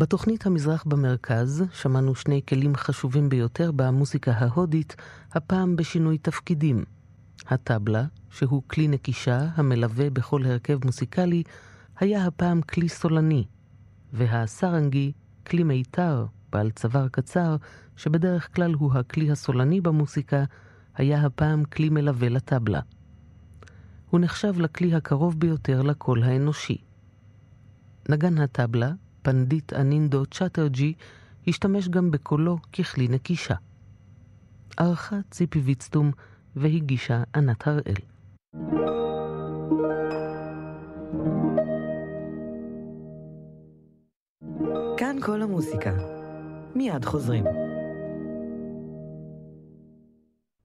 בתוכנית המזרח במרכז שמענו שני כלים חשובים ביותר במוסיקה ההודית, הפעם בשינוי תפקידים. הטבלה, שהוא כלי נקישה המלווה בכל הרכב מוסיקלי, היה הפעם כלי סולני, והסרנגי, כלי מיתר בעל צוואר קצר, שבדרך כלל הוא הכלי הסולני במוסיקה, היה הפעם כלי מלווה לטבלה. הוא נחשב לכלי הקרוב ביותר לקול האנושי. נגן הטבלה, פנדיט אנינדו צ'אטרג'י, השתמש גם בקולו ככלי נקישה. ערכה ציפי ויצטום והגישה ענת הראל. כאן כל המוסיקה. מיד חוזרים.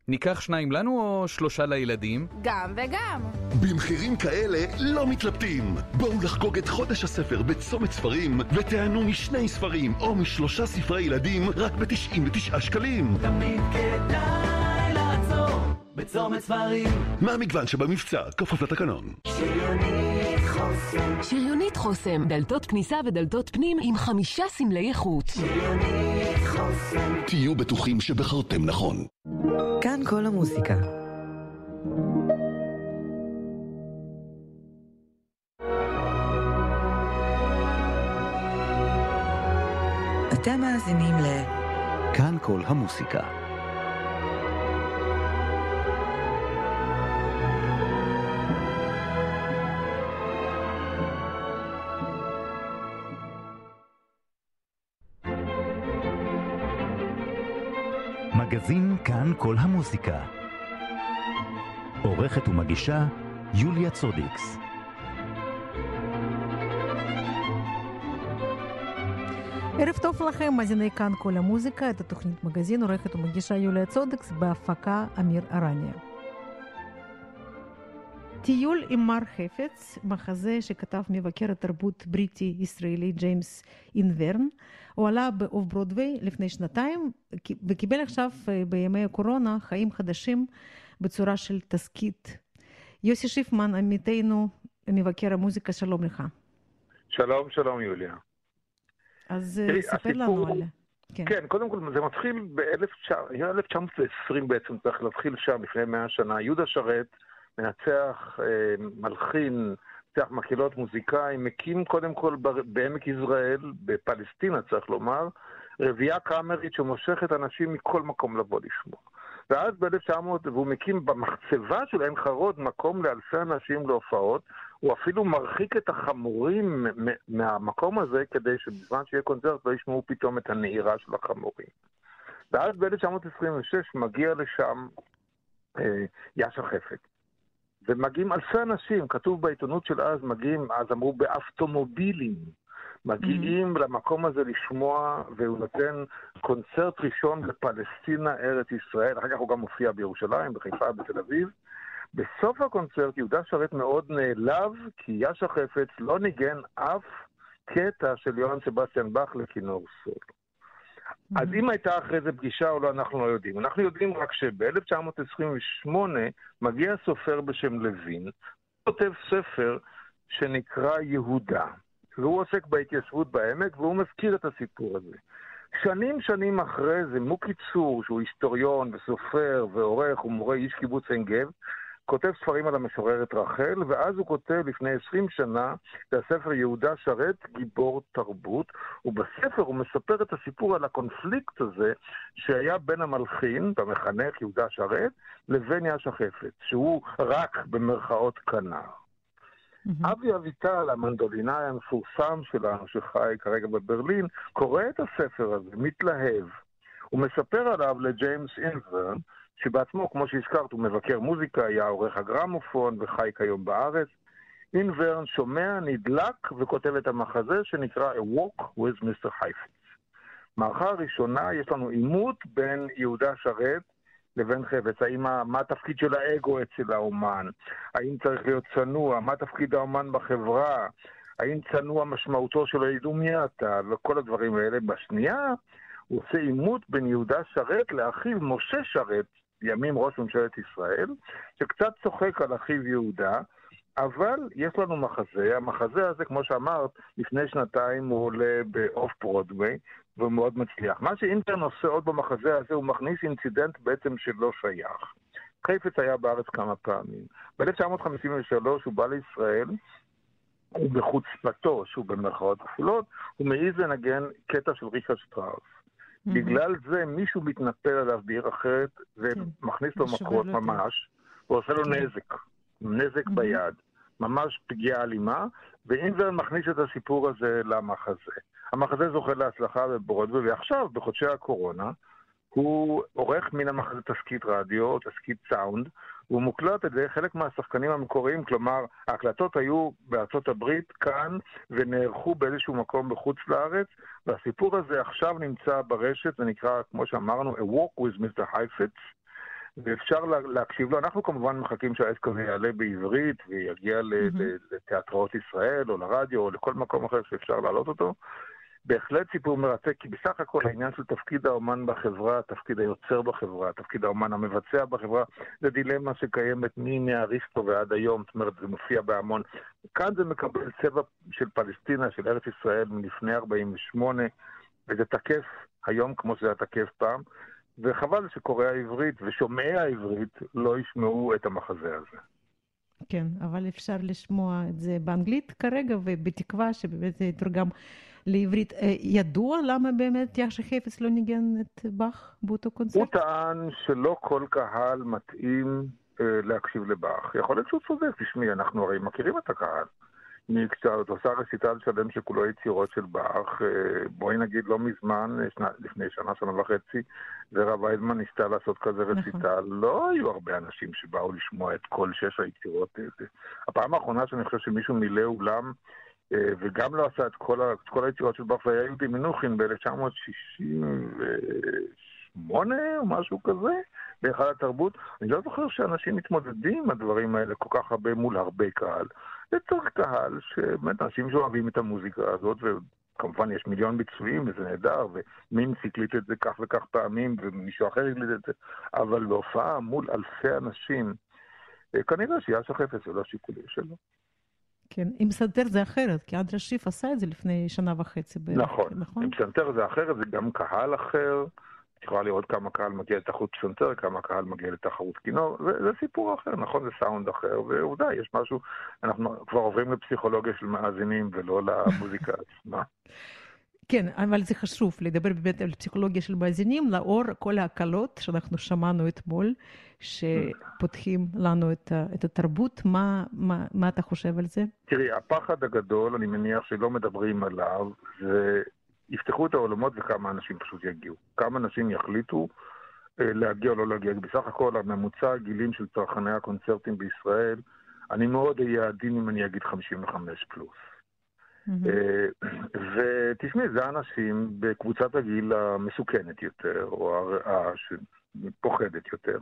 ניקח שניים לנו או שלושה לילדים? גם וגם. במחירים כאלה לא מתלבטים. בואו לחגוג את חודש הספר בצומת ספרים ותענו משני ספרים או משלושה ספרי ילדים רק ב-99 שקלים. תמיד כדאי לעצור בצומת ספרים. מה המגוון שבמבצע? כפוף לתקנון. שריונית חוסם. שריונית חוסם. דלתות כניסה ודלתות פנים עם 5 סמלי איכות. שריונית חוסם. תהיו בטוחים שבחרתם נכון. כאן כל המוזיקה. אתם מאזינים לכאן כל המוזיקה. מגזין כאן כל המוזיקה. עורכת ומגישה יוליה צודיקס. ערב טוב לכם, מאזיני כאן כל המוזיקה. את התוכנית מגזין עורכת ומגישה יוליה צודיקס, בהפקה אמיר ארני. טיול עם מר חפץ, מחזה שכתב מבקר התרבות בריטי-ישראלי ג'יימס אינברן. הוא עלה באוף ברודווי לפני 2 וקיבל עכשיו בימי הקורונה חיים חדשים בצורה של תסקית. יוסי שיפמן, עמיתנו, מבקר המוזיקה, שלום לך. שלום, שלום יוליה. אז ספר לנו עליה. כן, קודם כל זה מתחיל ב-1920 בעצם, צריך להתחיל שם לפני 100 שנה. יהודה שרת, מנצח, מלחין, מנצח מקהלות, מוזיקאי, מקים קודם כל בעמק יזרעאל, בפלסטינה צריך לומר, רביעייה קאמרית שמושכת אנשים מכל מקום לבוא לשמוע. ואז ב-1900, והוא מקים במחצבה של עין חרוד מקום לאלפי אנשים להופעות, הוא אפילו מרחיק את החמורים מהמקום הזה, כדי שבזמן שיהיה קונצרט לא ישמעו פתאום את הנהירה של החמורים. ואז ב-1926 מגיע לשם יאש החפץ. ומגיעים אלפי אנשים, כתוב בעיתונות של אז, מגיעים, אז אמרו באפטומובילים, מגיעים למקום הזה לשמוע, והוא נותן קונצרט ראשון לפלסטינה, ארץ ישראל, אחר כך הוא גם מופיע בירושלים, בחיפה, בתל אביב. בסוף הקונצרט יהודה שרת מאוד נעלב, כי יאש החפץ לא ניגן אף קטע של יוהאן סבסטיאן באך לכינור סולו. אז אם הייתה אחרי זה פגישה או לא, אנחנו לא יודעים. אנחנו יודעים רק שב-1928 מגיע סופר בשם לוין, כותב ספר שנקרא יהודה, והוא עוסק בהתיישבות בעמק, והוא מזכיר את הסיפור הזה. שנים אחרי זה, מוקי צור, שהוא היסטוריון וסופר ועורך ומורה, איש קיבוץ אינגב, כותב ספרים על המשוררת רחל, ואז הוא כותב לפני 20 שנה את הספר יהודה שרת, גיבור תרבות, ובספר הוא מספר את הסיפור על הקונפליקט הזה שהיה בין המלחין, במחנך יהודה שרת, לבין יאש החפץ, שהוא רק במרכאות כנר. אבי אביטל, המנדולינאי המפורסם שלנו שחי כרגע בברלין, קורא את הספר הזה, מתלהב. הוא מספר עליו לג'יימס אינברן, שבעצמו, כמו שהזכרת, הוא מבקר מוזיקה, היה עורך הגרמופון וחי כיום בארץ. אינברן שומע, נדלק וכותב את המחזה שנקרא A Walk with Mr. Heifetz. מערכה הראשונה, יש לנו עימות בין יהודה שרת לבין חפץ. מה התפקיד של האגו אצל האומן? האם צריך להיות צנוע? מה תפקיד האומן בחברה? האם צנוע משמעותו שלו ידעו מי אתה? וכל הדברים האלה. בשנייה, הוא עושה עימות בין יהודה שרת לאחיו משה שרת, ימים ראש ממשלת ישראל, שקצת צוחק על אחיו יהודה, אבל יש לנו מחזה, המחזה הזה כמו שאמרת לפני שנתיים הוא עולה באוף ברודווי ומאוד מצליח. מה שאינטרן עושה עוד במחזה הזה הוא מכניס אינצידנט בעצם שלא שייך. חפץ היה בארץ כמה פעמים. ב-1953 הוא בא לישראל ובחוצפתו, שהוא במרכאות כפולות, הוא מעיז לנגן קטע של ריצ'רד שטראוס. בגלל זה מישהו מתנפל עליו בעיר אחרת ומכניס לו מכות ממש ועושה לו נזק. נזק ביד, ממש פגיעה אלימה, ואינברן מכניס את הסיפור הזה למחזה. המחזה זוכה להצלחה בברודווי, ועכשיו, בחודשי הקורונה, הוא עורך מן המחזה תסקית רדיו, תסקית סאונד, והוא מוקלט על ידי חלק מהשחקנים המקוריים, כלומר, ההקלטות היו בארצות הברית, כאן, ונערכו באיזשהו מקום בחוץ לארץ, והסיפור הזה עכשיו נמצא ברשת, זה נקרא, כמו שאמרנו, A Walk with Mr. Heifetz, ואפשר להקשיב לו. אנחנו כמובן מחכים שהעסק כזה יעלה בעברית ויגיע לתיאטראות ישראל או לרדיו או לכל מקום אחר שאפשר להעלות אותו. בהחלט סיפור מרתק, כי בסך הכל העניין של תפקיד האומן בחברה, תפקיד היוצר בחברה, תפקיד האומן המבצע בחברה, זה דילמה שקיימת מהאריסטו ועד היום, זאת אומרת, זה מופיע בהמון. כאן זה מקבל צבע של פלסטינה, של ארץ ישראל מלפני 48, וזה תקף היום כמו שזה תקף פעם, וחבל שקוראי העברית ושומעי העברית לא ישמעו את המחזה הזה. כן, אבל אפשר לשמוע את זה באנגלית כרגע, ובתקווה שבאמת זה יתורגם לעברית. ידוע למה באמת יאש חפץ לא ניגן את באך באותו קונצרט? הוא טען שלא כל קהל מתאים להקשיב לבאך. יכול להיות שהוא צודק, תשמעי, אנחנו הרי מכירים את הקהל. מקצת, עושה רסיטל שלם שכולו יצירות של באך, בואי נגיד לא מזמן, לפני שנה וחצי, ורב איידמן ניסתה לעשות כזה רסיטל, לא היו הרבה אנשים שבאו לשמוע את כל שש היצירות. הפעם האחרונה שאני חושב שמישהו מילא אולם, וגם לא עשה את כל היצירות של באך, והיה יהודי מנוחין ב-1968 או משהו כזה, באחד התרבות. אני לא זוכר שאנשים מתמודדים עם הדברים האלה כל כך הרבה מול הרבה קהל. זה צריך קהל שאנשים שאוהבים את המוזיקה הזאת, וכמובן יש מיליון ביצועים וזה נהדר, ומין סקליט את זה כך וכך פעמים, ומישהו אחר יקליט את זה, אבל בהופעה מול אלפי אנשים, כנראה שיאש חפץ זה לא שיקולי שלו. כן, עם סנטר זה אחרת, כי אנדרס שיף עשה את זה לפני שנה וחצי. נכון, עם סנטר זה אחרת, זה גם קהל אחר, יכולה לראות כמה קהל מגיע לתחרות פסנתר, כמה קהל מגיע לתחרות כינור, זה סיפור אחר, נכון? זה סאונד אחר, ועובדה, יש משהו, אנחנו כבר עוברים לפסיכולוגיה של מאזינים ולא למוזיקה עצמה. כן, אבל זה חשוב, לדבר באמת על פסיכולוגיה של מאזינים, לאור כל ההקלות שאנחנו שמענו אתמול, שפותחים לנו את התרבות, מה אתה חושב על זה? תראי, הפחד הגדול, אני מניח שלא מדברים עליו, זה יפתחו את העולמות וכמה אנשים פשוט יגיעו. כמה אנשים יחליטו להגיע או לא להגיע. בסך הכל, הממוצע הגילים של צרכני הקונצרטים בישראל, אני מאוד אהיה עדין אם אני אגיד 55 פלוס. ותשמעי, זה אנשים בקבוצת הגיל המסוכנת יותר, או הפוחדת יותר.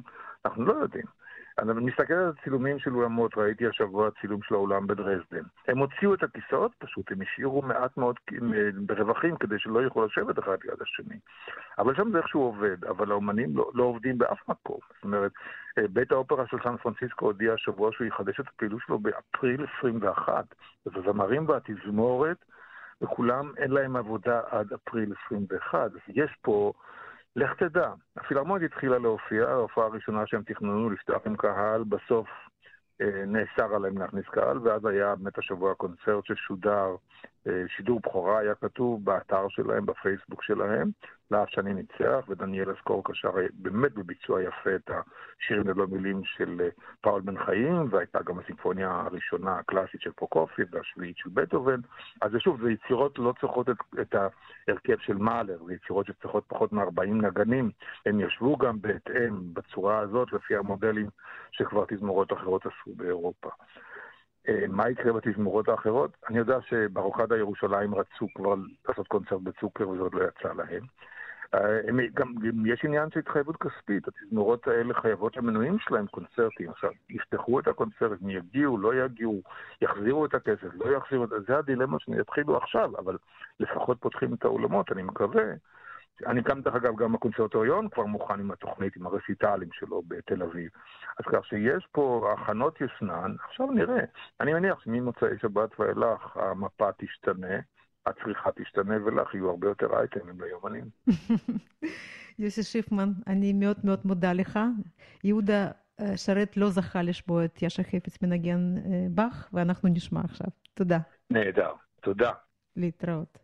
אנחנו לא יודעים. אני מסתכל על הצילומים של אולמות, ראיתי השבוע צילום של האולם בדרזדן. הם הוציאו את הכיסאות פשוט, הם השאירו מעט מאוד ברווחים כדי שלא יוכלו לשבת אחד ליד השני. אבל שם זה איכשהו עובד, אבל האומנים לא עובדים באף מקום. זאת אומרת, בית האופרה של סן פרנסיסקו הודיע השבוע שהוא יחדש את הפעילות שלו באפריל 21. אז הזמרים והתזמורת, וכולם אין להם עבודה עד אפריל 21. אז יש פה לך תדע, הפילהרמונית התחילה להופיע, ההופעה הראשונה שהם תכננו לפתוח עם קהל, בסוף נאסר עליהם להכניס קהל, ואז היה באמת השבוע קונצרט ששודר, שידור בחורה היה כתוב באתר שלהם, בפייסבוק שלהם, לאף שאני ניצח, ודניאל אסקור קשר באמת בביצוע יפה את השירים ללא מילים של פאול בן חיים, והייתה גם הסימפוניה הראשונה הקלאסית של פרוקופי, והשביעית של בטהובן, אז שוב, זה יצירות לא צריכות את ההרכב של מאלר, זה יצירות שצריכות פחות מ-40 נגנים, הם ישבו גם בהתאם בצורה הזאת, לפי המודלים שכבר תזמורות אחרות עשו באירופה. מה יקרה בתזמורות האחרות? אני יודע שברוקדה ירושלים רצו כבר לעשות קונצרט בצוקר וזה עוד לא יצא להם. גם יש עניין של התחייבות כספית, התזמורות האלה חייבות למנויים שלהם קונצרטים. עכשיו, יפתחו את הקונצרט, יגיעו, לא יגיעו, יחזירו את הכסף, לא יחזירו את זה, הדילמה שיתחילו עכשיו, אבל לפחות פותחים את האולמות, אני מקווה אני קם דרך אגב גם הקונסרטוריון כבר מוכן עם התוכנית, עם הרסיטלים שלו בתל אביב. אז כך שיש פה, הכנות ישנן, עכשיו נראה. אני מניח שממוצאי שבת ואילך המפה תשתנה, הצריכה תשתנה ולך יהיו הרבה יותר אייטמים ליומנים. יוסי שיפמן, אני מאוד מאוד מודה לך. יהודה שרת לא זכה לשמוע את יאש החפץ מנגן באך, ואנחנו נשמע עכשיו. תודה. נהדר, תודה. להתראות.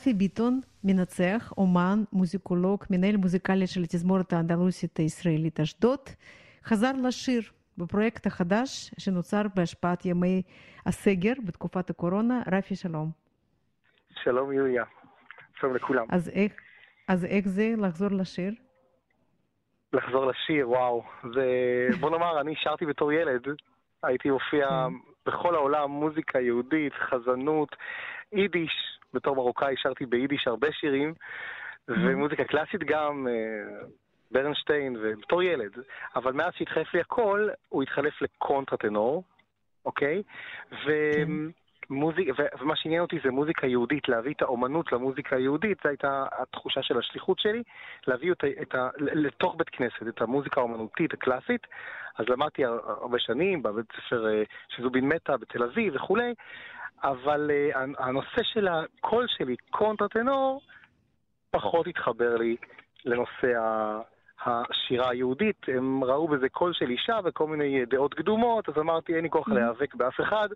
רפי ביטון, מנצח, אומן, מוזיקולוג, מנהל מוזיקלי של התזמורת האנדלוסית הישראלית אשדוד, חזר לשיר בפרויקט החדש שנוצר בהשפעת ימי הסגר בתקופת הקורונה. רפי, שלום. שלום יוליה, שלום לכולם. אז איך זה לחזור לשיר? לחזור לשיר, וואו. זה, בוא נאמר, אני שרתי בתור ילד, הייתי הופיע בכל העולם, מוזיקה יהודית, חזנות, יידיש, בתור מרוקאי שרתי ביידיש הרבה שירים, ומוזיקה קלאסית גם, ברנשטיין, ובתור ילד. אבל מאז שהתחלף לי הכל, הוא התחלף לקונטרטנור, אוקיי? ומה שעניין אותי זה מוזיקה יהודית, להביא את האומנות למוזיקה היהודית, זו הייתה התחושה של השליחות שלי, להביא אותה לתוך בית כנסת, את המוזיקה האומנותית הקלאסית. אז למדתי הרבה שנים בבית ספר של זובין מתה בתל אביב וכו', אבל הנושא של הקול שלי, קונטרטנור, פחות התחבר לי לנושא השירה היהודית. הם ראו בזה קול של אישה וכל מיני דעות קדומות, אז אמרתי, אין לי כוח להיאבק באף אחד,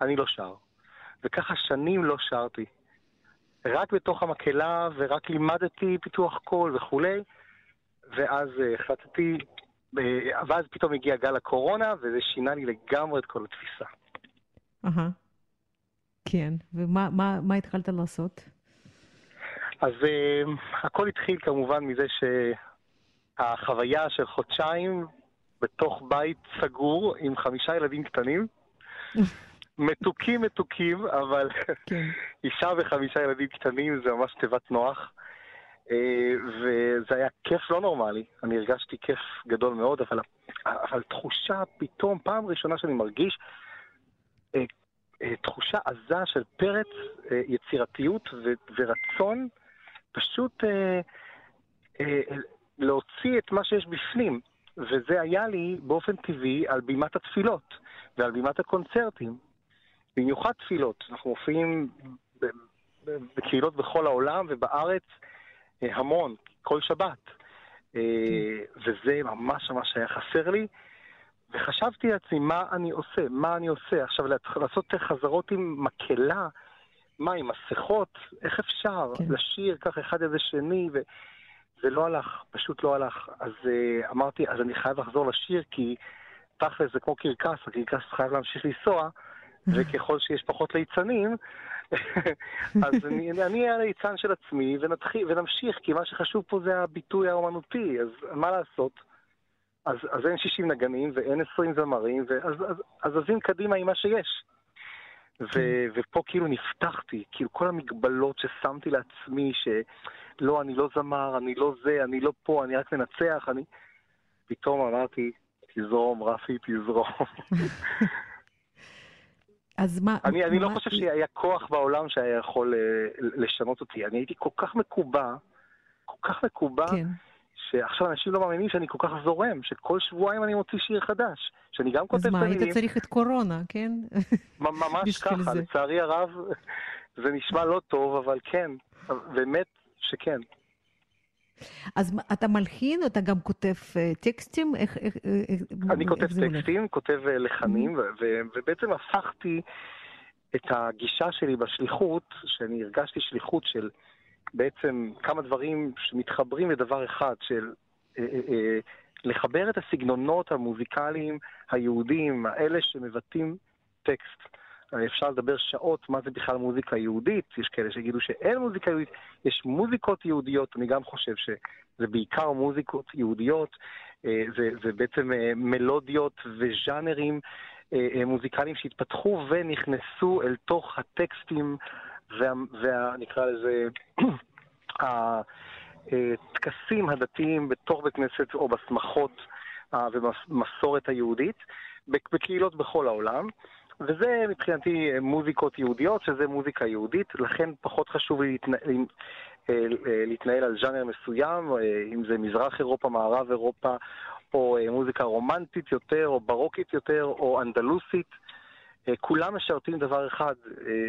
אני לא שר. וככה שנים לא שרתי. רק בתוך המקהלה, ורק לימדתי פיתוח קול וכו'. ואז החלטתי, ואז פתאום הגיע גל הקורונה, וזה שינה לי לגמרי את כל התפיסה. כן, ומה התחלת לעשות? אז הכל התחיל כמובן מזה שהחוויה של חודשיים בתוך בית סגור עם 5 ילדים קטנים, מתוקים, אבל אישה ו5 ילדים קטנים זה ממש תיבת נוח, וזה היה כיף לא נורמלי. אני הרגשתי כיף גדול מאוד, אבל תחושה פתאום, פעם ראשונה שאני מרגיש תחושה עזה של פרץ, יצירתיות ורצון פשוט להוציא את מה שיש בפנים. וזה היה לי באופן טבעי על בימת התפילות ועל בימת הקונצרטים, במיוחד תפילות. אנחנו מופיעים בקהילות בכל העולם ובארץ המון, כל שבת, וזה ממש היה חסר לי. וחשבתי לעצמי, מה אני עושה? עכשיו, לעשות חזרות עם מקהלה, עם מסכות, איך אפשר? לשיר כך אחד איזה שני, וזה לא הלך, פשוט לא הלך. אז אמרתי, אז אני חייב לחזור לשיר, כי תכל'ס זה כמו קרקס, הקרקס חייב להמשיך לנסוע, וככל שיש פחות ליצנים, אז אני אהיה ליצן של עצמי, ונמשיך, כי מה שחשוב פה זה הביטוי האומנותי, אז מה לעשות? אז אין 60 נגנים ואין 20 זמרים, אז עזים קדימה עם מה שיש. ופה כאילו נפתחתי, כאילו כל המגבלות ששמתי לעצמי, שלא, אני לא זמר, אני לא זה, אני לא פה, אני רק מנצח, פתאום אמרתי, תזרום, רפי, תזרום. אני לא חושב שהיה כוח בעולם שהיה יכול לשנות אותי. אני הייתי כל כך מקובע, שעכשיו אנשים לא מאמינים שאני כל כך זורם, שכל שבועיים אני מוציא שיר חדש, שאני גם כותב את המילים. אז מה, היית צריך את קורונה, כן? ממש ככה, לצערי הרב, זה נשמע לא טוב, אבל כן, באמת שכן. אז אתה מלחין, אתה גם כותב טקסטים? אני כותב טקסטים, כותב לחנים, ובעצם הפכתי את הגישה שלי בשליחות, שאני הרגשתי שליחות של בעצם כמה דברים שמתחברים לדבר אחד, של לחבר את הסגנונות המוזיקליים היהודיים, האלה שמבטאים טקסט. אפשר לדבר שעות מה זה בכלל מוזיקה יהודית, יש כאלה שיגידו שאין מוזיקה יהודית, יש מוזיקות יהודיות, אני גם חושב שזה בעיקר מוזיקות יהודיות, זה בעצם מלודיות וז'אנרים מוזיקליים שהתפתחו ונכנסו אל תוך הטקסטים נקרא לזה הטקסים הדתיים בתוך בית כנסת או בשמחות ובמסורת היהודית בקהילות בכל העולם, וזה מבחינתי מוזיקות יהודיות, שזה מוזיקה יהודית. לכן פחות חשוב להתנהל על ז'אנר מסוים, אם זה מזרח אירופה, מערב אירופה, או מוזיקה רומנטית יותר, או ברוקית יותר, או אנדלוסית. כולם משרתים דבר אחד,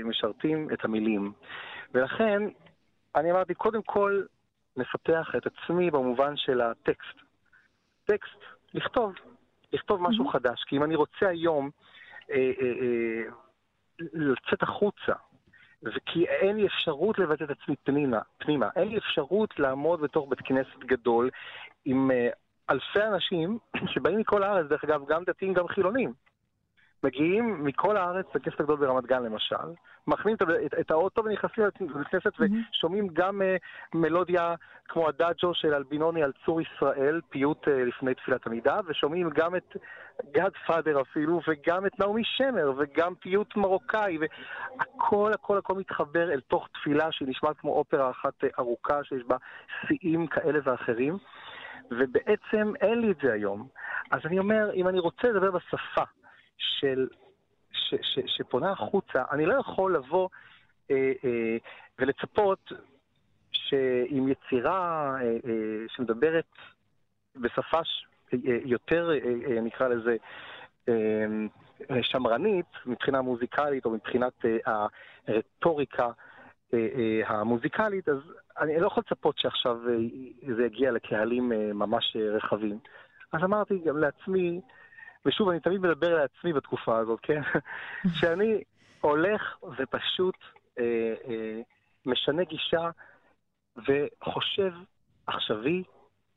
משרתים את המילים. ולכן אני אמרתי, קודם כל נפתח את עצמי במובן של הטקסט. טקסט, לכתוב משהו חדש, כי אם אני רוצה היום לצאת החוצה וכי אין לי אפשרות לבטא את עצמי פנימה. אין לי אפשרות לעמוד בתוך בית כנסת גדול עם אלפי אנשים שבאים מכל הארץ, דרך אגב, גם דתיים, גם חילונים. מגיעים מכל הארץ, בכנסת הגדול ברמת גן למשל, מכנים את האוטו ונכנסים לכנסת ושומעים גם מלודיה כמו הדאג'ו של אלבינוני על צור ישראל, פיוט לפני תפילת עמידה, ושומעים גם את גד פאדר אפילו, וגם את נעמי שמר, וגם פיוט מרוקאי, והכל הכל הכל מתחבר אל תוך תפילה שנשמעת כמו אופרה אחת ארוכה שיש בה שיאים כאלה ואחרים, ובעצם אין לי את זה היום. אז אני אומר, אם אני רוצה לדבר בשפה של שפונה החוצה, אני לא יכול לבוא ולצפות שעם יצירה שמדברת בשפה יותר, נקרא לזה, שמרנית מבחינה מוזיקלית או מבחינת הרטוריקה המוזיקלית, אז אני לא יכול לצפות שעכשיו זה יגיע לקהלים ממש רחבים. אז אמרתי גם לעצמי, ושוב, אני תמיד מדבר לעצמי בתקופה הזאת, כן? שאני הולך ופשוט משנה גישה וחושב עכשווי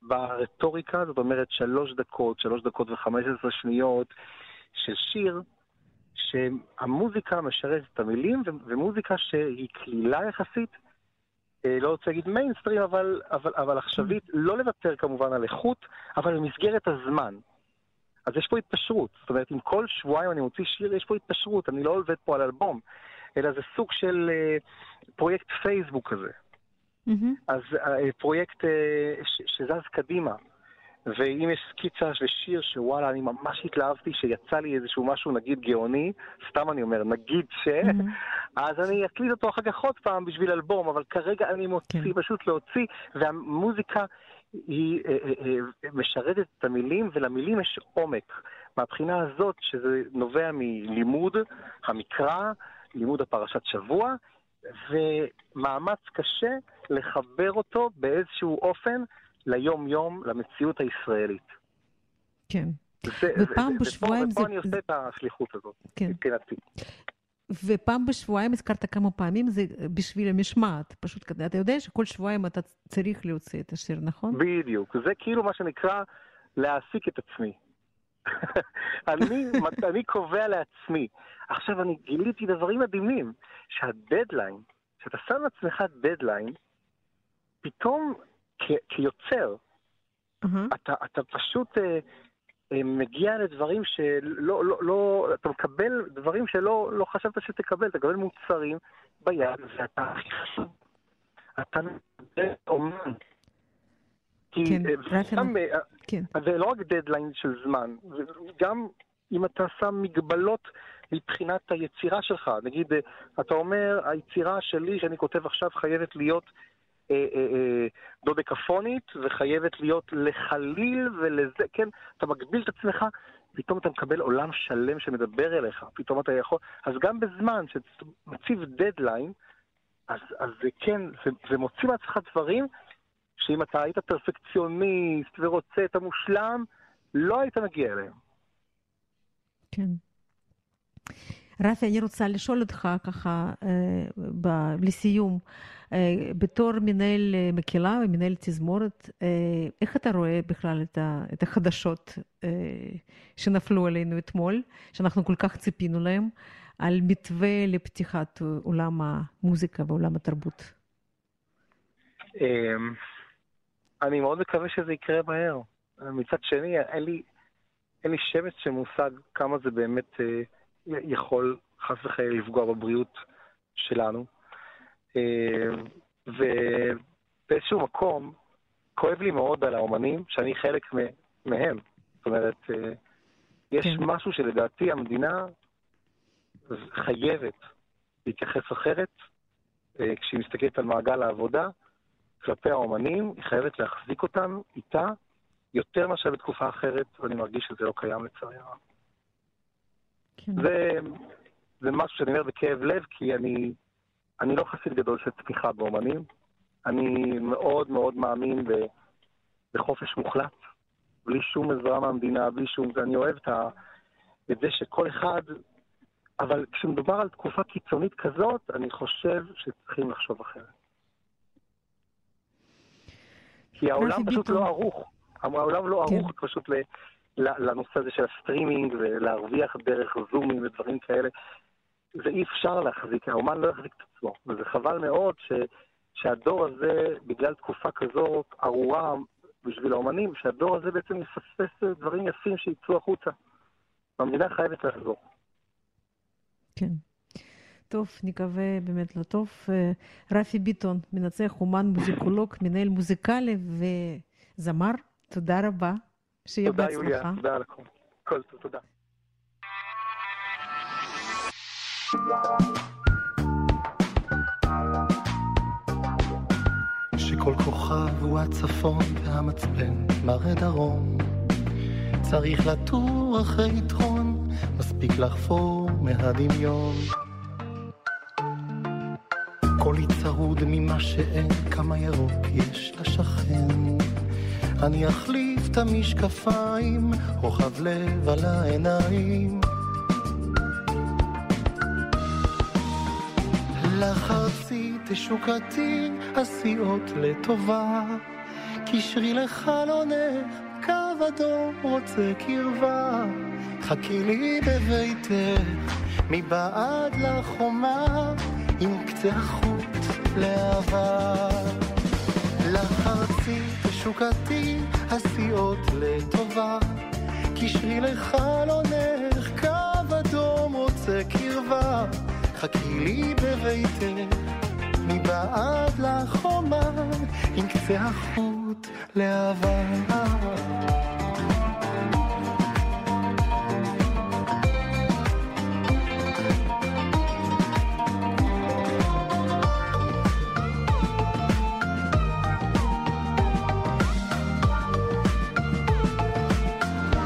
ברטוריקה, זאת אומרת 3 דקות ו-15 שניות של שיר, שהמוזיקה משרת את המילים, ומוזיקה שהיא קלילה יחסית, לא רוצה להגיד מיינסטרים, אבל עכשווית, לא לוותר כמובן על איכות, אבל במסגרת הזמן. אז יש פה התפשרות, זאת אומרת, אם כל שבועיים אני מוציא שיר, יש פה התפשרות, אני לא עובד פה על אלבום, אלא זה סוג של פרויקט פייסבוק כזה. אז פרויקט שזז קדימה, ואם יש סקיצה ושיר שוואלה, אני ממש התלהבתי שיצא לי איזשהו משהו, נגיד גאוני, סתם אני אומר, נגיד ש... אז אני אקליט אותו אחר כך עוד פעם בשביל אלבום, אבל כרגע אני מוציא, פשוט להוציא, והמוזיקה... היא משרתת את המילים, ולמילים יש עומק. מהבחינה הזאת, שזה נובע מלימוד המקרא, לימוד הפרשת שבוע, ומאמץ קשה לחבר אותו באיזשהו אופן ליום-יום, למציאות הישראלית. כן. ופעם בשבועיים זה... ופה אני עושה את השליחות הזאת. כן. ופעם בשבועיים, הזכרת כמה פעמים, זה בשביל המשמעת. פשוט כדי, אתה יודע שכל שבועיים אתה צריך להוציא את השיר, נכון? בדיוק. זה כאילו מה שנקרא להעסיק את עצמי. אני קובע לעצמי. עכשיו, אני גיליתי דברים מדהימים, שהדדליין, שאתה שם לעצמך דדליין, פתאום כיוצר, אתה פשוט... מגיע לדברים שלא, לא, לא, אתה מקבל דברים שלא, לא חשבת שתקבל, אתה מקבל מוצרים ביד, ואתה הכי חשוב. אתה מקבל אומן. כן. זה לא רק דדליין של זמן, גם אם אתה שם מגבלות מבחינת היצירה שלך, נגיד, אתה אומר, היצירה שלי שאני כותב עכשיו חייבת להיות דודקפונית, וחייבת להיות לחליל ולזה, כן, אתה מגביל את עצמך, פתאום אתה מקבל עולם שלם שמדבר אליך, פתאום אתה יכול, אז גם בזמן שמציב דדליין, אז זה כן, זה מוציא מעצמך דברים, שאם אתה היית פרפקציוניסט ורוצה את המושלם, לא היית מגיע אליהם. כן. רפי, אני רוצה לשאול אותך ככה, לסיום, בתור מנהל מקהלה ומנהל תזמורת, איך אתה רואה בכלל את החדשות שנפלו עלינו אתמול, שאנחנו כל כך ציפינו להם, על מתווה לפתיחת עולם המוזיקה ועולם התרבות? אני מאוד מקווה שזה יקרה מהר. מצד שני, אין לי שמץ שמושג כמה זה באמת... יכול חס וחלילה לפגוע בבריאות שלנו, ובאיזשהו מקום כואב לי מאוד על האומנים שאני חלק מהם. זאת אומרת, יש משהו שלדעתי המדינה חייבת להתייחס אחרת כשהיא מסתכלת על מעגל העבודה כלפי האומנים, היא חייבת להחזיק אותם איתה יותר מאשר בתקופה אחרת, ואני מרגיש שזה לא קיים לצערי הרב. זה משהו שאני אומר בכאב לב, כי אני לא חסיד גדול של תמיכה באומנים. אני מאוד מאוד מאמין בחופש מוחלט, בלי שום עזרה מהמדינה, בלי שום... אני אוהב את זה שכל אחד אבל כשמדובר על תקופה קיצונית כזאת, אני חושב שצריכים לחשוב אחרת. כי העולם פשוט לא ערוך. העולם לא ערוך פשוט לנושא הזה של הסטרימינג, ולהרוויח דרך זומים ודברים כאלה. ואי אפשר להחזיק, האומן לא יחזיק את עצמו. וזה חבל מאוד שהדור הזה, בגלל תקופה כזאת ארורה בשביל האומנים, שהדור הזה בעצם יפספס דברים יפים שיצאו החוצה. המדינה חייבת לחזור. כן. טוב, נקווה באמת לא טוב. רפי ביטון, מנצח אומן מוזיקולוג, מנהל מוזיקלי וזמר. תודה רבה. שיהיה בהצלחה. תודה יוליה, תודה לכם. כל טוב, תודה. שכל כוכב הוא הצפון והמצפן מראה דרום, צריך לתור אחרי יתרון, מספיק לחפור מהדמיון. קולי צרוד ממה שאין, כמה ירוק יש לשכן, אני אחליף את המשקפיים, רוחב לב על העיניים. לחרצי תשוקתי, עשיות לטובה, קשרי לחלונך, קו אדום רוצה קרבה, חכי לי בביתך, מבעד לחומה, עם קצה החוט לאהבה. לחרצי תשוקתי, עשיות לטובה, קשרי לחלונך, קו אדום רוצה קרבה, חכי לי בביתך, מבעד לחומה, עם קצה החוט לאהבה.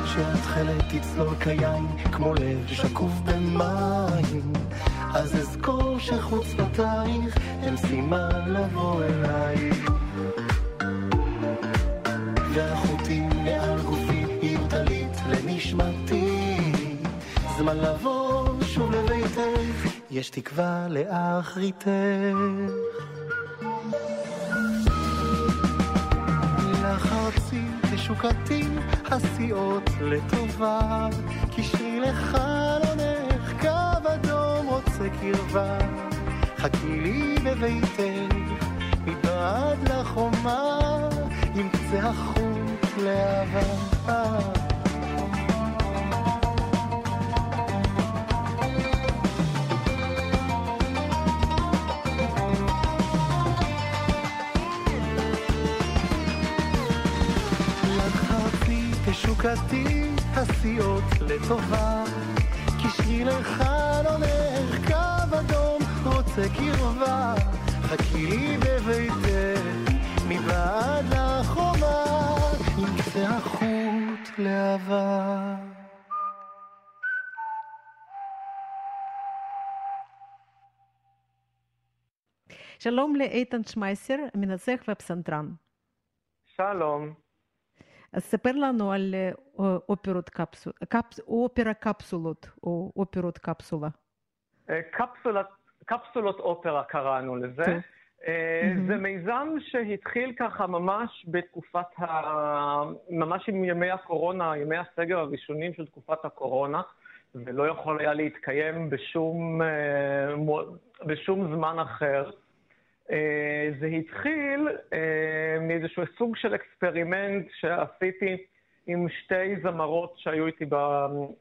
כשהתחלת תצלול כיין, כמו לב שקוף במים, אז אזכור שחוצפתייך אין סימן לבוא אלייך, והחוטים מעל גופי היא טלית לנשמתי, זמן לבוא שוב לביתך, יש תקווה לאחריתך. לחרצי תשוקתי, עשיות לטובה, קשרי לחלונך, קו אדום רוצה קרבה, חכי לי בביתך, מבעד לחומה, עם קצה החוט לאהבה. לקחתי תשוקתי, עשיות לטובה, קשרי לחלונך, קו אדום רוצה קרבה, חכי לי בביתך, מבעד לחומה, עם קצה החוט לאהבה. שלום לאיתן שמייסר, מנצח ופסנתרן. שלום. אז ספר לנו על אופרה קפסולות, או אופרות קפסולה. קפסולות אופרה קראנו לזה. זה מיזם שהתחיל ככה ממש בתקופת ממש עם ימי הקורונה, ימי הסגר הראשונים של תקופת הקורונה, ולא יכול היה להתקיים בשום זמן אחר. זה התחיל מאיזשהו סוג של אקספרימנט שעשיתי עם שתי זמרות שהיו איתי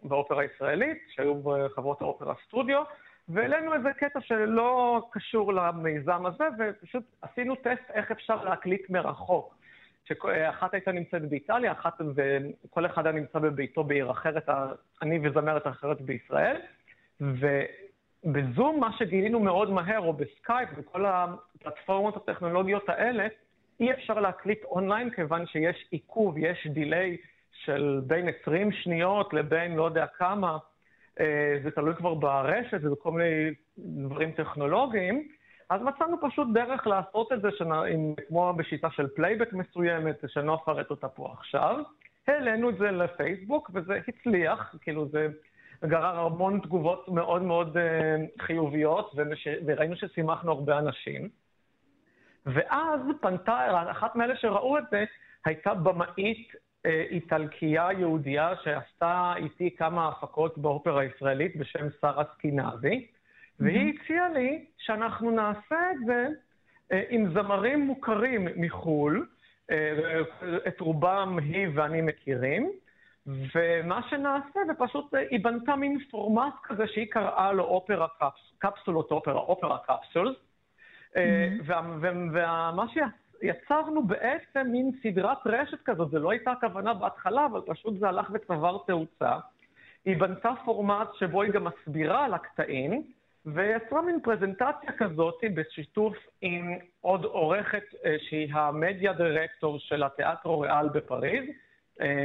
באופרה הישראלית, שהיו בחברות האופרה סטודיו, ועלינו איזה קטע שלא קשור למיזם הזה, ופשוט עשינו טסט איך אפשר להקליט מרחוק. אחת הייתה נמצאת באיטליה, וכל אחד היה נמצא בביתו בעיר אחרת, אני וזמרת אחרת בישראל, ובזום מה שגילינו מאוד מהר, או בסקייפ, וכל הפלטפורמות הטכנולוגיות האלה, אי אפשר להקליט אונליין, כיוון שיש עיכוב, יש דיליי של בין 20 שניות לבין לא יודע כמה, זה תלוי כבר ברשת, זה בכל מיני דברים טכנולוגיים, אז מצאנו פשוט דרך לעשות את זה, כמו בשיטה של פלייבק מסוימת, שאני אפרט אותה פה עכשיו, העלינו את זה לפייסבוק, וזה הצליח, כאילו זה גרר המון תגובות מאוד מאוד חיוביות, וראינו ששימחנו הרבה אנשים. ואז פנתה, אחת מאלה שראו את זה, הייתה במאית איטלקייה יהודיה שעשתה איתי כמה הפקות באופרה הישראלית בשם שרה סקינזי, והיא הציעה לי שאנחנו נעשה את זה עם זמרים מוכרים מחול, את רובם היא ואני מכירים, ומה שנעשה זה פשוט, היא בנתה מין פורמט כזה שהיא קראה לו אופרה קפסולות, אופרה קפסולס, ומה שיצרנו בעצם מין סדרת רשת כזאת, זה לא הייתה הכוונה בהתחלה, אבל פשוט זה הלך וצבר תאוצה. היא בנתה פורמט שבו היא גם מסבירה על הקטעים, ויצרה מין פרזנטציה כזאת בשיתוף עם עוד עורכת שהיא המדיה דירקטור של התיאטרו ריאל בפריז,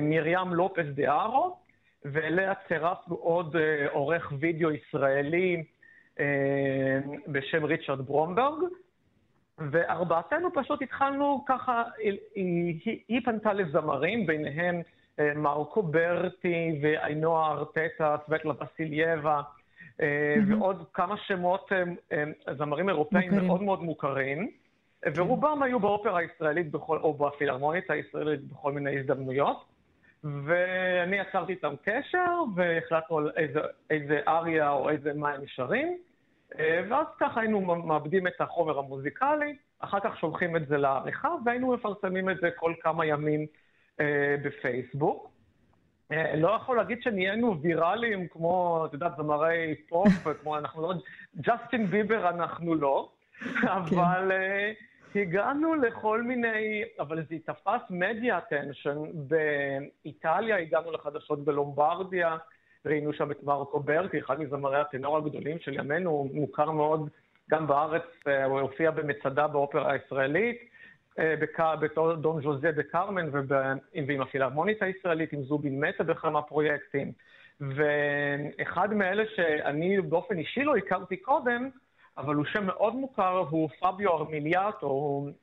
מרים לופס דיארו, ואליה צירפנו עוד עורך וידאו ישראלי בשם ריצ'רד ברומברג, וארבעתנו פשוט התחלנו ככה, היא פנתה לזמרים, ביניהם מרקו ברטי ואיינוע ארטטה, סבטלה בסילייבה, ועוד כמה שמות זמרים אירופאים מאוד מאוד מוכרים, ורובם היו באופרה הישראלית בכל, או בפילהרמונית הישראלית בכל מיני הזדמנויות, ואני יצרתי איתם קשר, והחלטנו על איזה אריה או איזה מים שרים, ואז ככה היינו מעבדים את החומר המוזיקלי, אחר כך שולחים את זה לעריכה, והיינו מפרסמים את זה כל כמה ימים בפייסבוק. לא יכול להגיד שנהיינו ויראליים כמו, אתה יודע, זמרי פופ, כמו אנחנו לא, ג'סטין ביבר אנחנו לא, אבל הגענו לכל מיני, אבל זה תפס מדיה אטנשן, באיטליה הגענו לחדשות בלומברדיה, ראינו שם את מרקו ברטי, אחד מזמרי הטנור הגדולים של ימינו, הוא מוכר מאוד גם בארץ, הוא הופיע במצדה באופרה הישראלית, בתור דון ז'וזה בקרמן ועם הפילהרמונית הישראלית, עם זובין מתה בכמה פרויקטים. ואחד מאלה שאני באופן אישי לא הכרתי קודם, אבל הוא שם מאוד מוכר, הוא פאביו ארמיליאטו,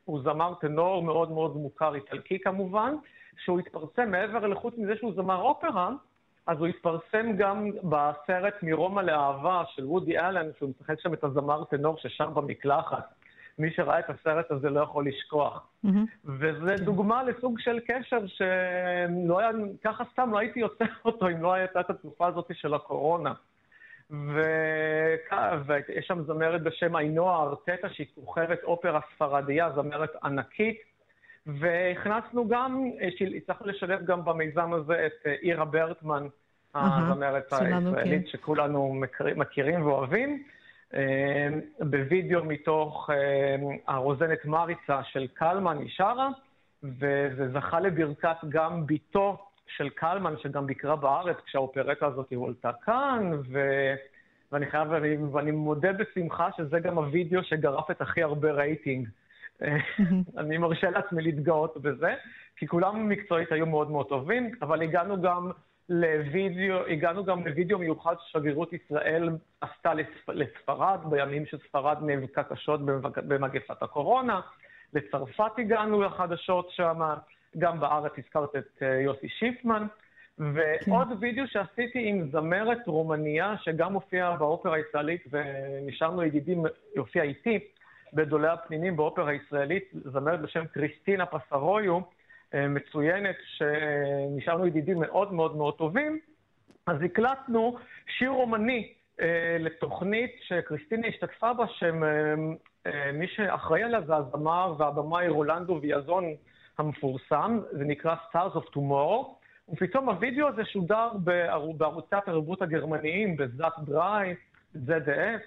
הוא זמר טנור מאוד מאוד מוכר, איטלקי כמובן, שהוא התפרסם מעבר לחוץ מזה שהוא זמר אופרה, אז הוא התפרסם גם בסרט מרומא לאהבה של וודי אלן, שהוא משחק שם את הזמר טנור ששר במקלחת. מי שראה את הסרט הזה לא יכול לשכוח. וזה דוגמה לסוג של קשר שלא היה, ככה סתם לא הייתי יוצא אותו אם לא הייתה את התקופה הזאת של הקורונה. ויש שם זמרת בשם איינוע ארטטה שהיא כוכבת אופרה ספרדיה, זמרת ענקית, והכנסנו גם, הצלחנו לשלב גם במיזם הזה את אירה ברטמן, הזמרת הישראלית שכולנו מכירים ואוהבים, בווידאו מתוך הרוזנת מריצה של קלמן אישרה, וזה זכה לברכת גם ביתו של קלמן, שגם ביקרה בארץ כשהאופרטה הזאת הועלתה כאן, ואני חייב, ואני מודה בשמחה שזה גם הווידאו שגרף את הכי הרבה רייטינג. אני מרשה לעצמי להתגאות בזה, כי כולם מקצועית היו מאוד מאוד טובים, אבל הגענו גם לוידאו מיוחד ששגרירות ישראל עשתה לספרד, בימים שספרד נאבקה קשות במגפת הקורונה. לצרפת הגענו לחדשות שם, גם בארץ הזכרת את יוסי שיפמן, ועוד וידאו שעשיתי עם זמרת רומניה שגם הופיעה באופרה הישראלית, ונשארנו ידידים, הופיעה איתי בדולי הפנינים באופרה הישראלית, זמרת בשם קריסטינה פסרויו, מצוינת, שנשארנו ידידים מאוד מאוד מאוד טובים. אז הקלטנו שיר רומני לתוכנית שקריסטינה השתתפה בה, שמי שאחראי עליה זה הזמר והבמאי רולנדו ויאזון המפורסם, זה נקרא Stars of Tomorrow, ופתאום הווידאו הזה שודר בערוצי התרבות הגרמניים, בזאט דריי, ZDF,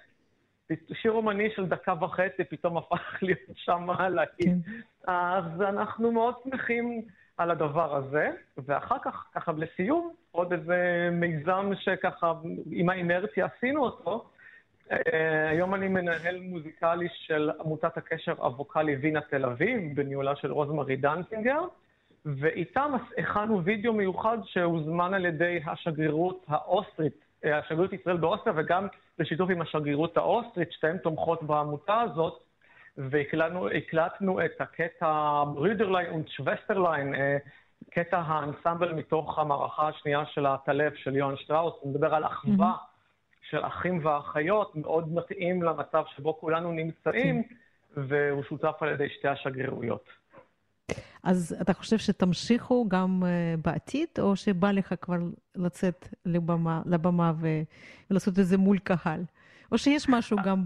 שיר רומני של דקה וחצי פתאום הפך להיות שם עליי. אז אנחנו מאוד שמחים על הדבר הזה, ואחר כך, ככה לסיום, עוד איזה מיזם שככה עם האינרציה עשינו אותו, היום אני מנהל מוזיקלי של עמותת הקשר הווקאלי וינה תל אביב, בניהולה של רוז מרי דנקינגר, ואיתם הכנו וידאו מיוחד שהוזמן על ידי השגרירות האוסטרית, השגרירות ישראל באוסטריה, וגם בשיתוף עם השגרירות האוסטרית, שתיהן תומכות בעמותה הזאת, והקלטנו את הקטע ברודרליין ושבסטרליין, קטע האנסמבל מתוך המערכה השנייה של הטלף של יוהאן שטראוס, הוא מדבר על אחווה של אחים ואחיות, מאוד מתאים למצב שבו כולנו נמצאים, והוא שותף על ידי שתי השגרירויות. אז אתה חושב שתמשיכו גם בעתיד, או שבא לך כבר לצאת לבמה ולעשות את זה מול קהל? או שיש משהו גם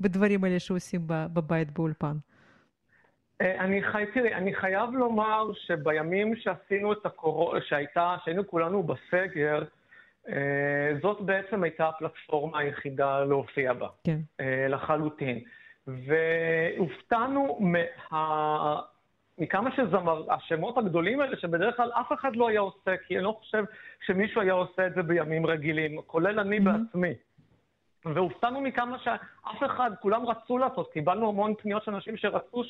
בדברים האלה שעושים בבית באולפן? אני חייב לומר שבימים שעשינו את הקורונה, שהיינו כולנו בסגר, זאת בעצם הייתה הפלטפורמה היחידה להופיע בה, כן. לחלוטין. והופתענו מכמה השמות הגדולים האלה, שבדרך כלל אף אחד לא היה עושה, כי אני לא חושב שמישהו היה עושה את זה בימים רגילים, כולל אני בעצמי. והופתענו מכמה שאף אחד, כולם רצו לעשות, קיבלנו המון פניות של אנשים שרצו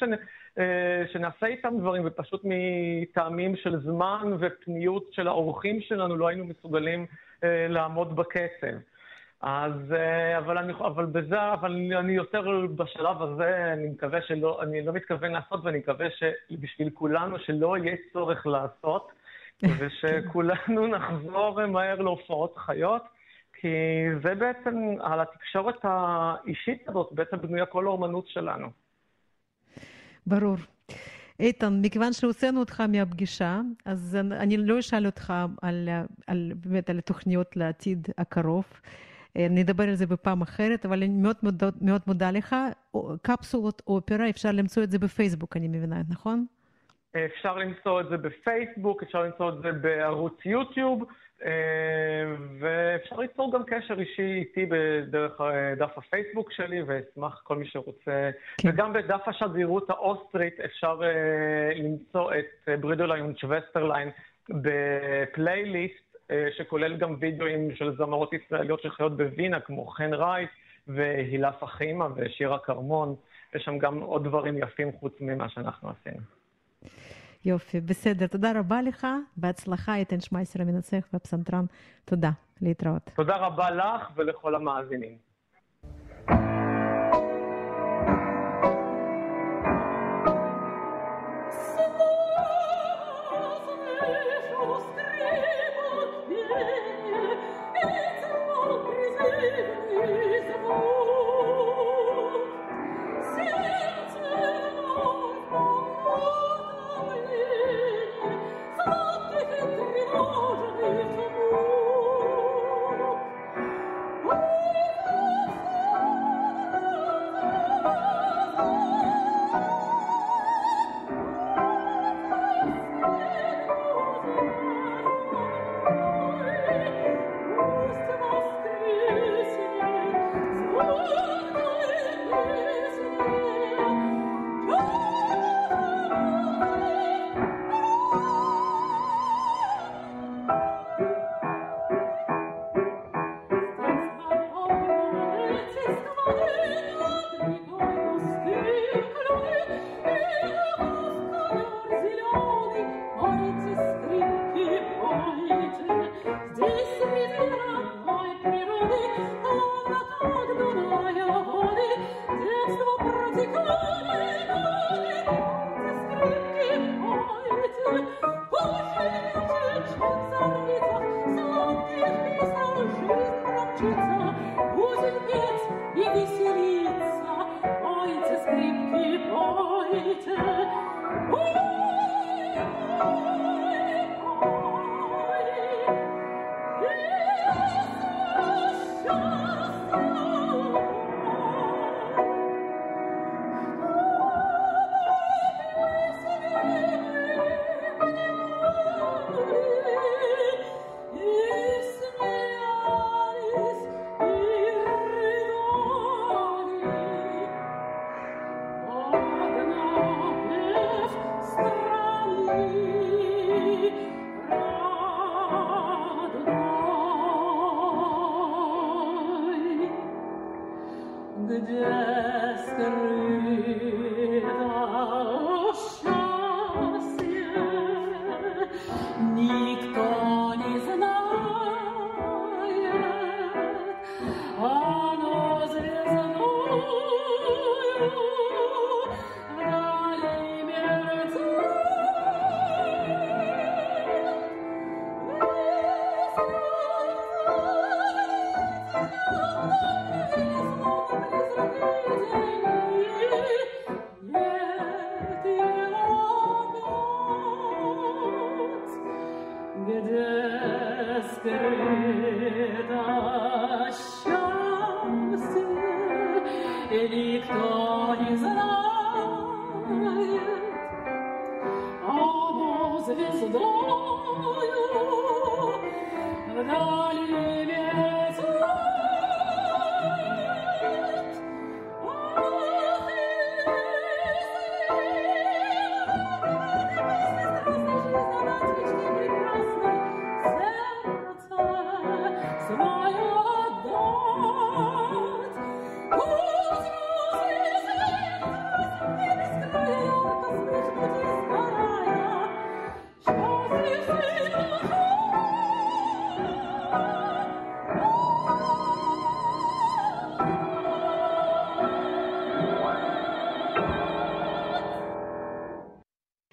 שנעשה איתם דברים, ופשוט מטעמים של זמן ופניות של האורחים שלנו לא היינו מסוגלים לעמוד בקצב. אז אבל אני יותר בשלב הזה, אני מקווה שלא, אני לא מתכוון לעשות, ואני מקווה שבשביל כולנו שלא יהיה צורך לעשות, ושכולנו נחזור מהר להופעות חיות, כי זה בעצם, על התקשורת האישית הזאת, בעצם בנויה כל האומנות שלנו. ברור. איתן, מכיוון שהוצאנו אותך מהפגישה, אז אני לא אשאל אותך באמת על התוכניות לעתיד הקרוב. נדבר על זה בפעם אחרת, אבל אני מאוד מודה לך. קפסולות אופרה, אפשר למצוא את זה בפייסבוק, אני מבינה, נכון? אפשר למצוא את זה בפייסבוק, אפשר למצוא את זה בערוץ יוטיוב, ואפשר ליצור גם קשר אישי איתי בדרך דף הפייסבוק שלי, ואשמח כל מי שרוצה. כן. וגם בדף השגרירות האוסטרית אפשר למצוא את ברידוליין וצ'ווסטרליין בפלייליסט, שכולל גם וידאוים של זמרות ישראליות שחיות בווינה, כמו חן רייט והילה פחימה ושירה קרמון. יש שם גם עוד דברים יפים חוץ ממה שאנחנו עשינו. יופי, בסדר, תודה רבה לך, בהצלחה, איתן שמייסר המנצח והפסנתרן, תודה, להתראות. תודה רבה לך ולכל המאזינים.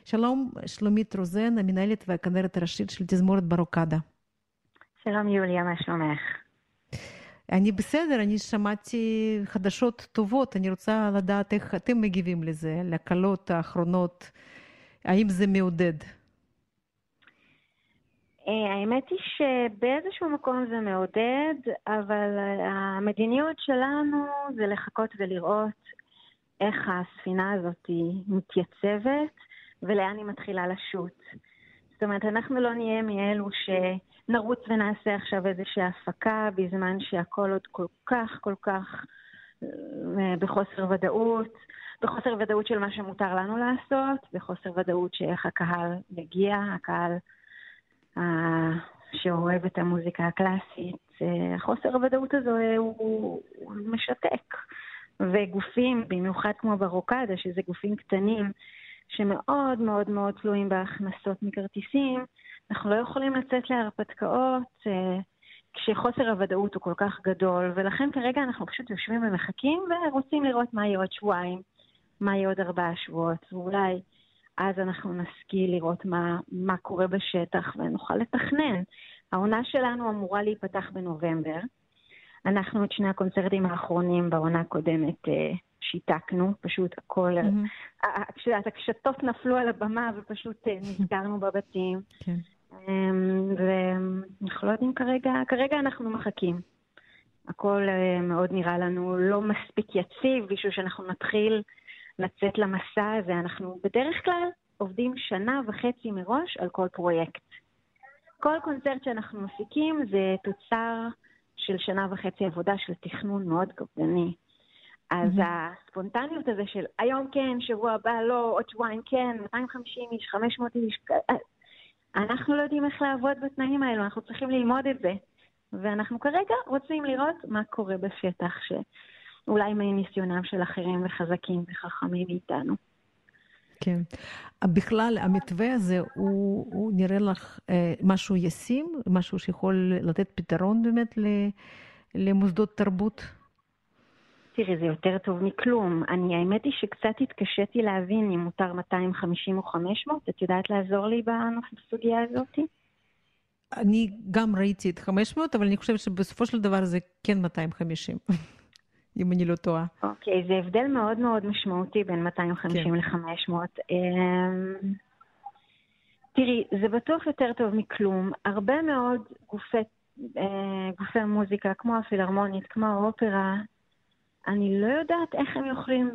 שלום, שלומית רוזן, המנהלת והכנרת הראשית של תזמורת ברוקדה. שלום יוליה, מה שלומך? אני בסדר, אני שמעתי חדשות טובות, אני רוצה לדעת איך אתם מגיבים לזה, לקלות האחרונות, האם זה מעודד? האמת היא שבאיזשהו מקום זה מעודד, אבל המדיניות שלנו זה לחכות ולראות איך הספינה הזאת מתייצבת, ולאן היא מתחילה לשוט. זאת אומרת, אנחנו לא נהיה מאלו שנרוץ ונעשה עכשיו איזושהי הפקה, בזמן שהכל עוד כל כך בחוסר ודאות, בחוסר ודאות של מה שמותר לנו לעשות, בחוסר ודאות שאיך הקהל מגיע, הקהל שאוהב את המוזיקה הקלאסית. חוסר הוודאות הזו הוא משתק. וגופים, במיוחד כמו ברוקדה, שזה גופים קטנים, שמאוד מאוד מאוד תלויים בהכנסות מכרטיסים, אנחנו לא יכולים לצאת להרפתקאות כשחוסר הוודאות הוא כל כך גדול, ולכן כרגע אנחנו פשוט יושבים ומחכים ורוצים לראות מה יהיה עוד שבועיים, מה יהיה עוד 4 שבועות, ואולי אז אנחנו נשכיל לראות מה קורה בשטח ונוכל לתכנן. העונה שלנו אמורה להיפתח בנובמבר, אנחנו את שני הקונצרטים האחרונים בעונה קודמת שיתקנו, פשוט הכל, הקשתות נפלו על הבמה ופשוט נסגרנו בבתים. ואנחנו לא יודעים כרגע אנחנו מחכים. הכל מאוד נראה לנו לא מספיק יציב, בשביל שאנחנו נתחיל לצאת למסע הזה. אנחנו בדרך כלל עובדים 1.5 שנה מראש על כל פרויקט. כל קונצרט שאנחנו מפיקים זה תוצר של 1.5 שנה עבודה של תכנון מאוד קפדני. אז הספונטניות הזה של היום כן, שבוע הבא לא, עוד שבועיים כן, 250 איש, 500 איש, אנחנו לא יודעים איך לעבוד בתנאים האלו, אנחנו צריכים ללמוד את זה. ואנחנו כרגע רוצים לראות מה קורה בשטח, שאולי מניסיונם של אחרים וחזקים וחכמים מאיתנו. כן. בכלל, המתווה הזה, הוא נראה לך משהו ישים, משהו שיכול לתת פתרון באמת למוסדות תרבות? תראי, זה יותר טוב מכלום. האמת היא שקצת התקשיתי להבין אם מותר 250 או 500. את יודעת לעזור לי בסוגיה הזאת? אני גם ראיתי את 500, אבל אני חושבת שבסופו של דבר זה כן 250, אם אני לא טועה. אוקיי, זה הבדל מאוד מאוד משמעותי בין 250 ל-500. תראי, זה בטוח יותר טוב מכלום. הרבה מאוד גופי מוזיקה, כמו הפילהרמונית, כמו האופרה, אני לא יודעת איך הם יכולים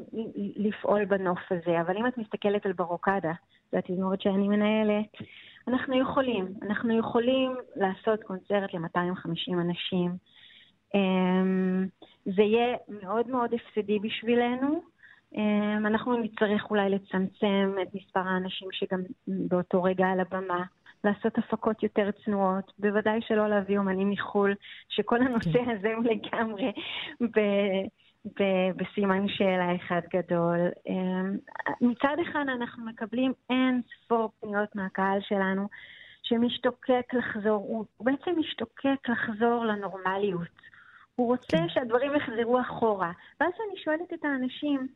לפעול בנוף הזה, אבל אם את מסתכלת על ברוקדה, זאת אומרת שאני מנהלת, אנחנו יכולים לעשות קונצרט ל-250 אנשים. זה יהיה מאוד מאוד הפסדי בשבילנו, אנחנו נצטרך אולי לצמצם את מספר האנשים שגם באותו רגע על הבמה, לעשות הפקות יותר צנועות, בוודאי שלא להביא אומנים מחול, שכל הנושא הזה הוא לגמרי בסימן שאלה אחד גדול. מצד אחד אנחנו מקבלים אין ספור פניות מהקהל שלנו, שמשתוקק לחזור, הוא בעצם משתוקק לחזור לנורמליות. הוא רוצה שהדברים יחזרו אחורה. ואז אני שואלת את האנשים,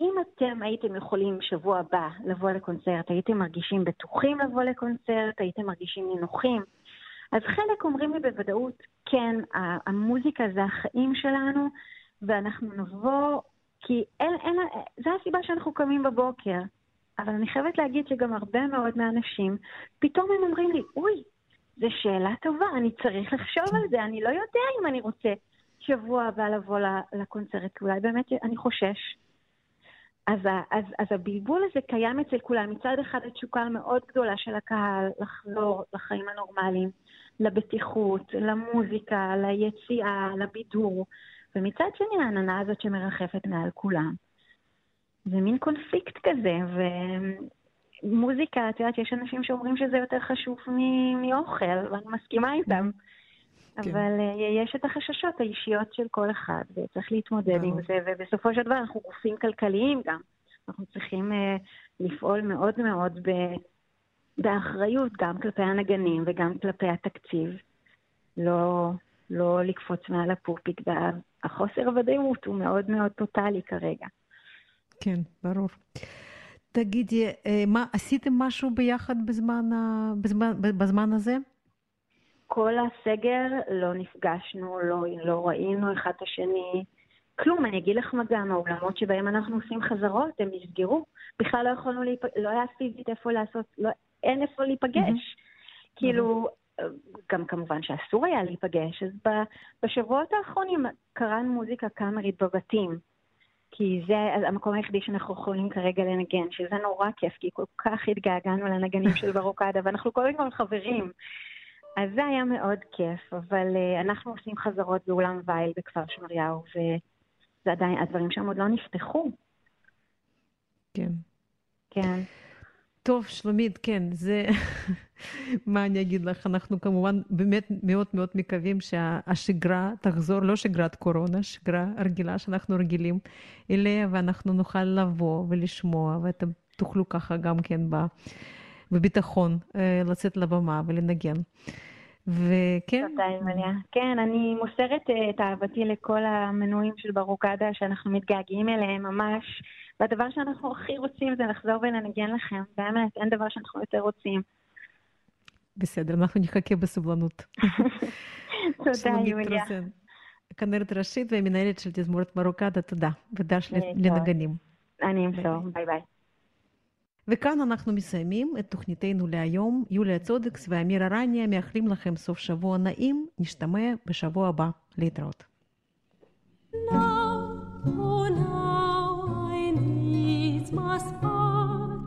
אם אתם הייתם יכולים שבוע הבא לבוא לקונצרט, הייתם מרגישים בטוחים לבוא לקונצרט, הייתם מרגישים נינוחים, אז חלק אומרים לי בוודאות, כן, המוזיקה זה החיים שלנו, ואנחנו נבוא, כי זה הסיבה שאנחנו קמים בבוקר. אבל אני חייבת להגיד שגם הרבה מאוד מהאנשים, פתאום הם אומרים לי, אוי, זו שאלה טובה, אני צריך לחשוב על זה, אני לא יודע אם אני רוצה שבוע הבא לבוא לקונצרט, אולי באמת אני חושש. אז הבלבול הזה קיים אצל כולם, מצד אחד התשוקה מאוד גדולה של הקהל לחזור לחיים הנורמליים, לבטיחות, למוזיקה, ליציאה, לבידור, ומצד שני העננה הזאת שמרחפת מעל כולם. זה מין קונפליקט כזה, ומוזיקה, את יודעת, יש אנשים שאומרים שזה יותר חשוב מאוכל, ואני מסכימה איתם, אבל יש את החששות האישיות של כל אחד, וצריך להתמודד עם זה, ובסופו של דבר אנחנו גופים כלכליים גם, אנחנו צריכים לפעול מאוד מאוד באחריות, גם כלפי הנגנים וגם כלפי התקציב, לא לקפוץ מעל הפופיק, והחוסר הוודאות הוא מאוד מאוד טוטלי כרגע. כן, ברור. תגידי, עשיתם משהו ביחד בזמן הזה? כל הסגר לא נפגשנו, לא ראינו אחד את השני, כלום. אני אגיד לך מה, גם האולמות שבהם אנחנו עושים חזרות, הם נסגרו, בכלל לא יכולנו, לא היה פיזית איפה לעשות, אין איפה להיפגש. כאילו, גם כמובן שאסור היה להיפגש, אז בשבועות האחרונים קראנו מוזיקה קאמרית בבתים, כי זה המקום היחידי שאנחנו יכולים כרגע לנגן, שזה נורא כיף, כי כל כך התגעגענו לנגנים של ברוקדה, ואנחנו כל הזמן חברים. אז זה היה מאוד כיף, אבל אנחנו עושים חזרות באולם וייל בכפר שמריהו, וזה עדיין, הדברים שם עוד לא נפתחו. כן. כן. טוב, שלומית, כן, זה מה אני אגיד לך, אנחנו כמובן באמת מאוד מאוד מקווים שהשגרה תחזור, לא שגרת קורונה, שגרה הרגילה שאנחנו רגילים אליה, ואנחנו נוכל לבוא ולשמוע, ואתם תוכלו ככה גם כן בביטחון לצאת לבמה ולנגן. וכן. תודה, אמניה. כן, אני מוסרת את אהבתי לכל המנויים של ברוקדה שאנחנו מתגעגעים אליהם ממש, והדבר שאנחנו הכי רוצים זה לחזור ולנגן לכם, באמת, אין דבר שאנחנו יותר רוצים. בסדר, אנחנו נחכה בסבלנות. תודה, יוליה. כנרת ראשית ומנהלת של תזמורת ברוקדה, תודה. ודש לנגנים. אני אמסור, ביי ביי. וכאן אנחנו מסיימים את תוכניתנו להיום. יוליה צודקס ואמיר ארני מאחלים לכם סוף שבוע נעים, נשתמע בשבוע הבא. להתראות. My spot,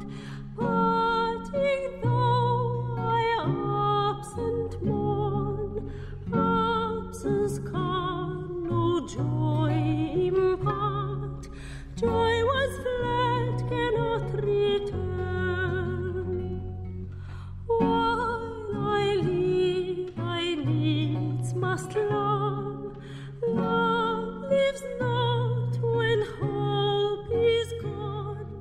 parting though I absent mourn, absence can no joy impart, joy was fled, cannot return. While I live, must love, love lives not when hope is gone.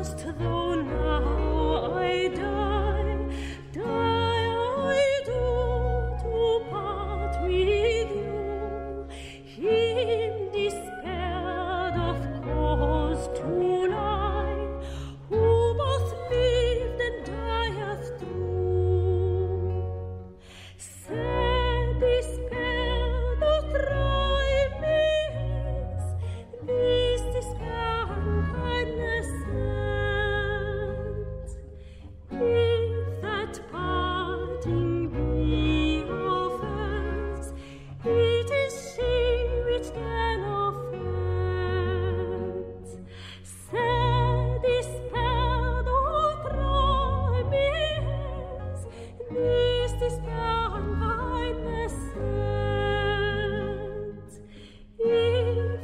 If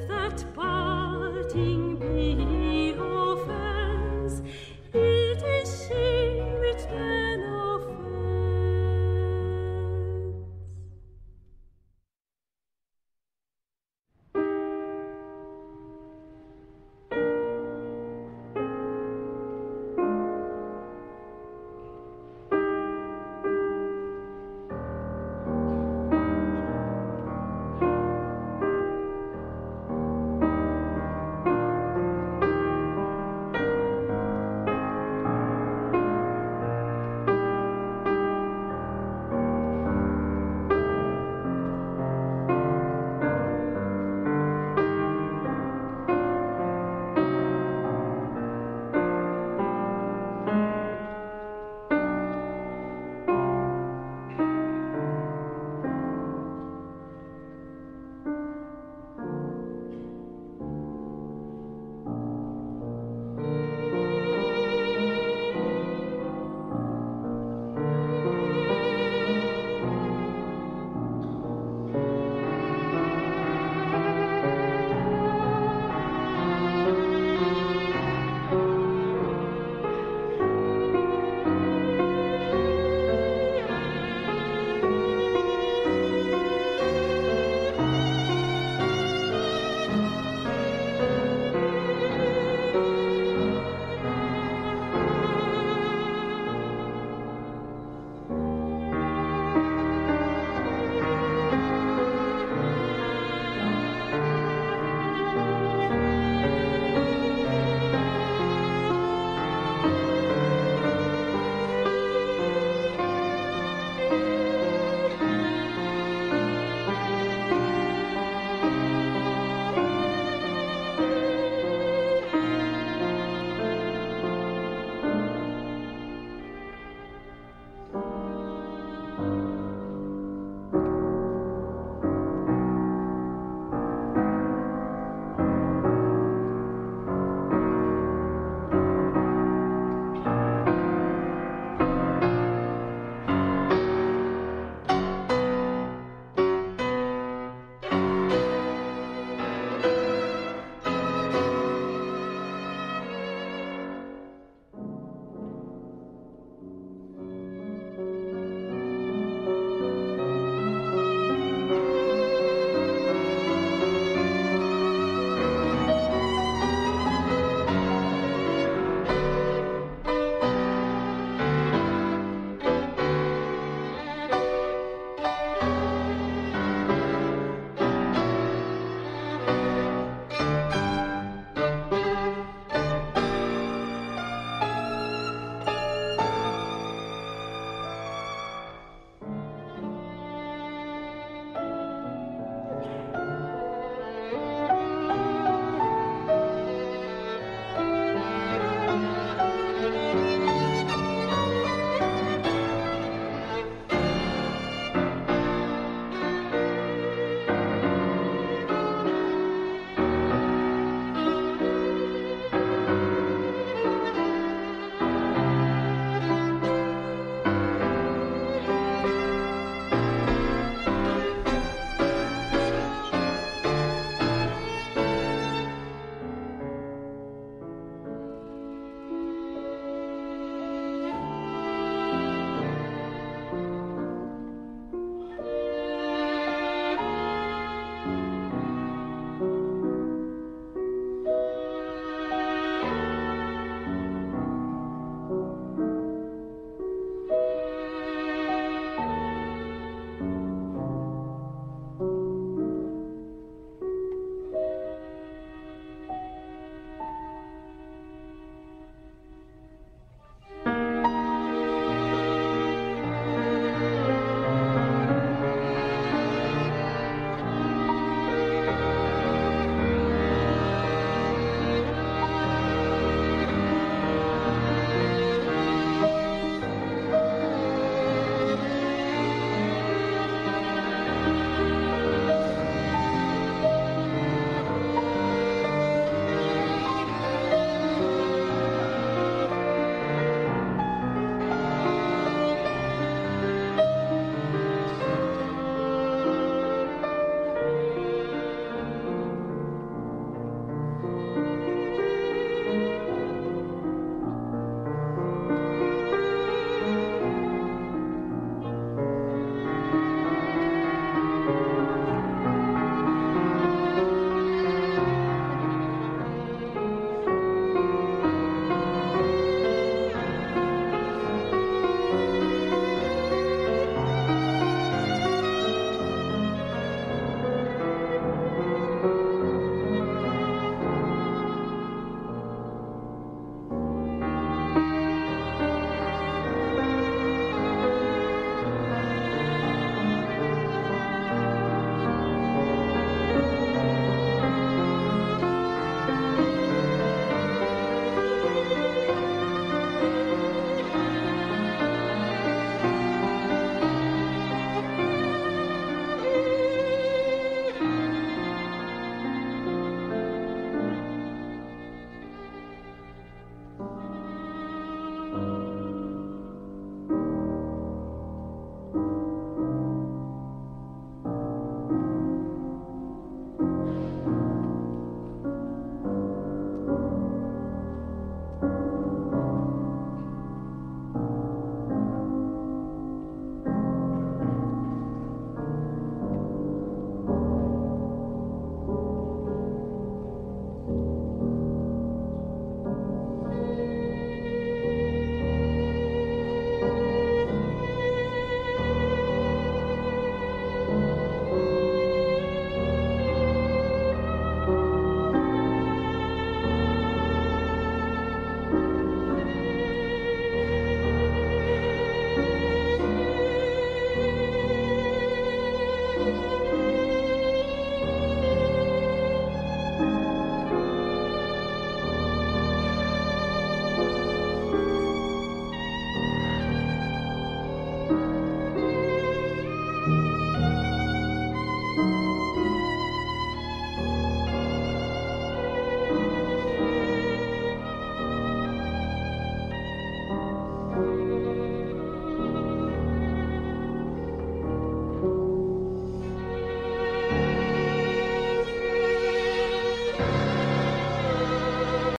that parting be